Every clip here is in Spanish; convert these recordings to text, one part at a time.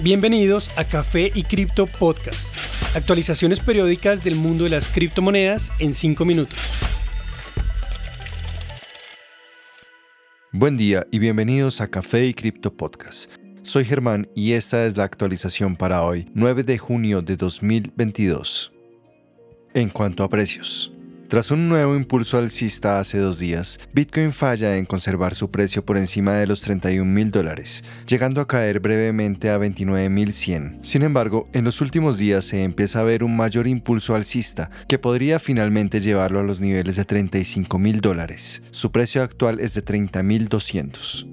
Bienvenidos a Café y Cripto Podcast. Actualizaciones periódicas del mundo de las criptomonedas en 5 minutos. Buen día y bienvenidos a Café y Cripto Podcast. Soy Germán y esta es la actualización para hoy, 9 de junio de 2022. En cuanto a precios. Tras un nuevo impulso alcista hace 2 días, Bitcoin falla en conservar su precio por encima de los $31,000, llegando a caer brevemente a $29,100. Sin embargo, en los últimos días se empieza a ver un mayor impulso alcista, que podría finalmente llevarlo a los niveles de $35,000. Su precio actual es de $30,200.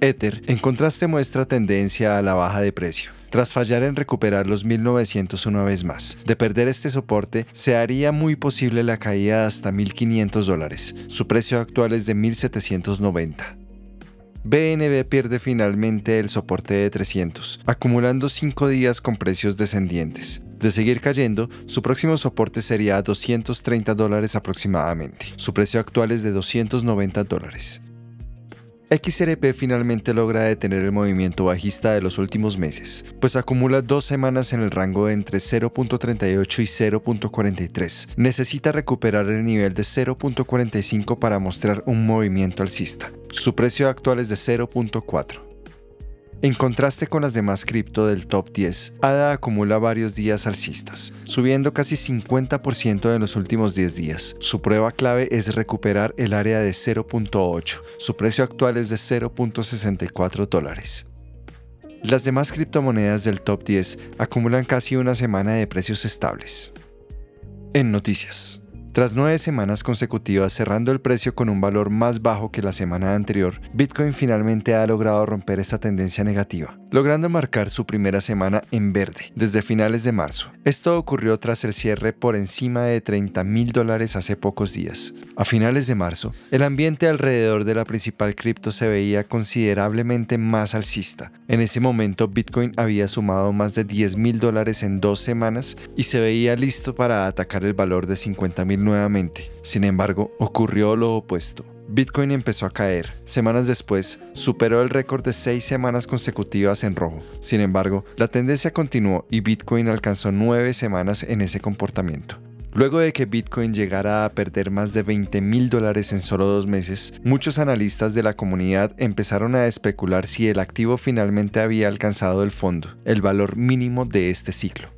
Ether, en contraste, muestra tendencia a la baja de precio. Tras fallar en recuperar los 1.900 una vez más, de perder este soporte, se haría muy posible la caída hasta $1.500. Su precio actual es de $1.790. BNB pierde finalmente el soporte de 300, acumulando 5 días con precios descendientes. De seguir cayendo, su próximo soporte sería $230 aproximadamente. Su precio actual es de $290. XRP finalmente logra detener el movimiento bajista de los últimos meses, pues acumula 2 semanas en el rango de entre 0.38 y 0.43. Necesita recuperar el nivel de 0.45 para mostrar un movimiento alcista. Su precio actual es de 0.4. En contraste con las demás cripto del top 10, ADA acumula varios días alcistas, subiendo casi 50% en los últimos 10 días. Su prueba clave es recuperar el área de 0.8. Su precio actual es de $0.64. Las demás criptomonedas del top 10 acumulan casi una semana de precios estables. En noticias. Tras 9 semanas consecutivas cerrando el precio con un valor más bajo que la semana anterior, Bitcoin finalmente ha logrado romper esta tendencia negativa, logrando marcar su primera semana en verde desde finales de marzo. Esto ocurrió tras el cierre por encima de $30,000 hace pocos días. A finales de marzo, el ambiente alrededor de la principal cripto se veía considerablemente más alcista. En ese momento, Bitcoin había sumado más de $10,000 en 2 semanas y se veía listo para atacar el valor de $50,000 nuevamente. Sin embargo, ocurrió lo opuesto. Bitcoin empezó a caer. Semanas después, superó el récord de 6 semanas consecutivas en rojo. Sin embargo, la tendencia continuó y Bitcoin alcanzó 9 semanas en ese comportamiento. Luego de que Bitcoin llegara a perder más de $20,000 en solo 2 meses, muchos analistas de la comunidad empezaron a especular si el activo finalmente había alcanzado el fondo, el valor mínimo de este ciclo.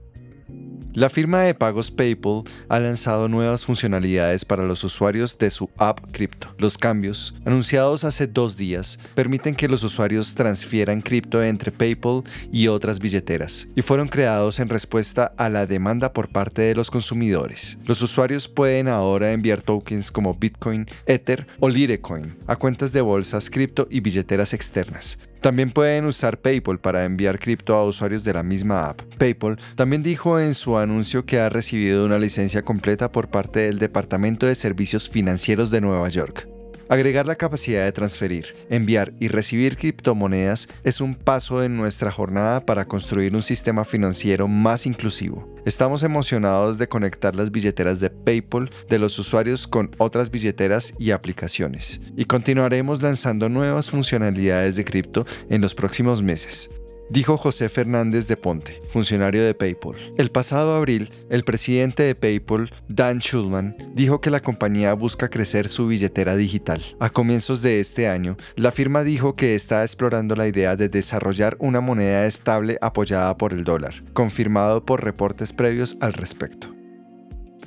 La firma de pagos PayPal ha lanzado nuevas funcionalidades para los usuarios de su app cripto. Los cambios, anunciados hace 2 días, permiten que los usuarios transfieran cripto entre PayPal y otras billeteras, y fueron creados en respuesta a la demanda por parte de los consumidores. Los usuarios pueden ahora enviar tokens como Bitcoin, Ether o Litecoin a cuentas de bolsas cripto y billeteras externas. También pueden usar PayPal para enviar cripto a usuarios de la misma app. PayPal también dijo en su anuncio que ha recibido una licencia completa por parte del Departamento de Servicios Financieros de Nueva York. Agregar la capacidad de transferir, enviar y recibir criptomonedas es un paso en nuestra jornada para construir un sistema financiero más inclusivo. Estamos emocionados de conectar las billeteras de PayPal de los usuarios con otras billeteras y aplicaciones, y continuaremos lanzando nuevas funcionalidades de cripto en los próximos meses, dijo José Fernández de Ponte, funcionario de PayPal. El pasado abril, el presidente de PayPal, Dan Schulman, dijo que la compañía busca crecer su billetera digital. A comienzos de este año, la firma dijo que está explorando la idea de desarrollar una moneda estable apoyada por el dólar, confirmado por reportes previos al respecto.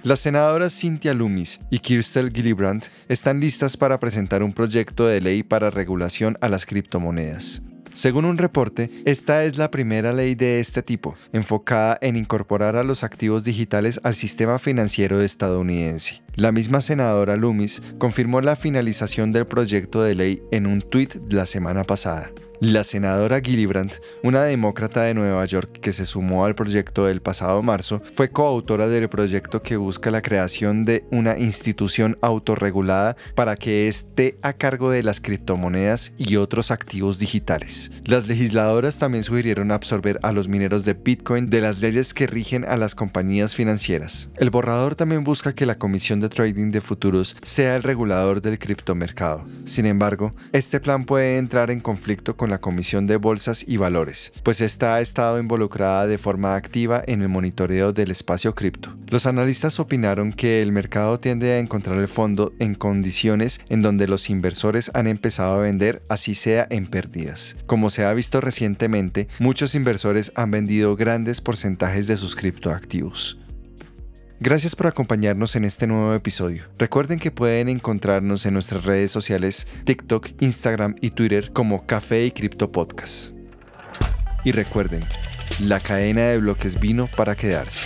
Las senadoras Cynthia Lummis y Kirsten Gillibrand están listas para presentar un proyecto de ley para regulación a las criptomonedas. Según un reporte, esta es la primera ley de este tipo, enfocada en incorporar a los activos digitales al sistema financiero estadounidense. La misma senadora Lummis confirmó la finalización del proyecto de ley en un tuit la semana pasada. La senadora Gillibrand, una demócrata de Nueva York que se sumó al proyecto del pasado marzo, fue coautora del proyecto que busca la creación de una institución autorregulada para que esté a cargo de las criptomonedas y otros activos digitales. Las legisladoras también sugirieron absorber a los mineros de Bitcoin de las leyes que rigen a las compañías financieras. El borrador también busca que la Comisión Comisión de Trading de Futuros sea el regulador del criptomercado. Sin embargo, este plan puede entrar en conflicto con la Comisión de Bolsas y Valores, pues esta ha estado involucrada de forma activa en el monitoreo del espacio cripto. Los analistas opinaron que el mercado tiende a encontrar el fondo en condiciones en donde los inversores han empezado a vender, así sea en pérdidas. Como se ha visto recientemente, muchos inversores han vendido grandes porcentajes de sus criptoactivos. Gracias por acompañarnos en este nuevo episodio. Recuerden que pueden encontrarnos en nuestras redes sociales TikTok, Instagram y Twitter como Café y Cripto Podcast. Y recuerden, la cadena de bloques vino para quedarse.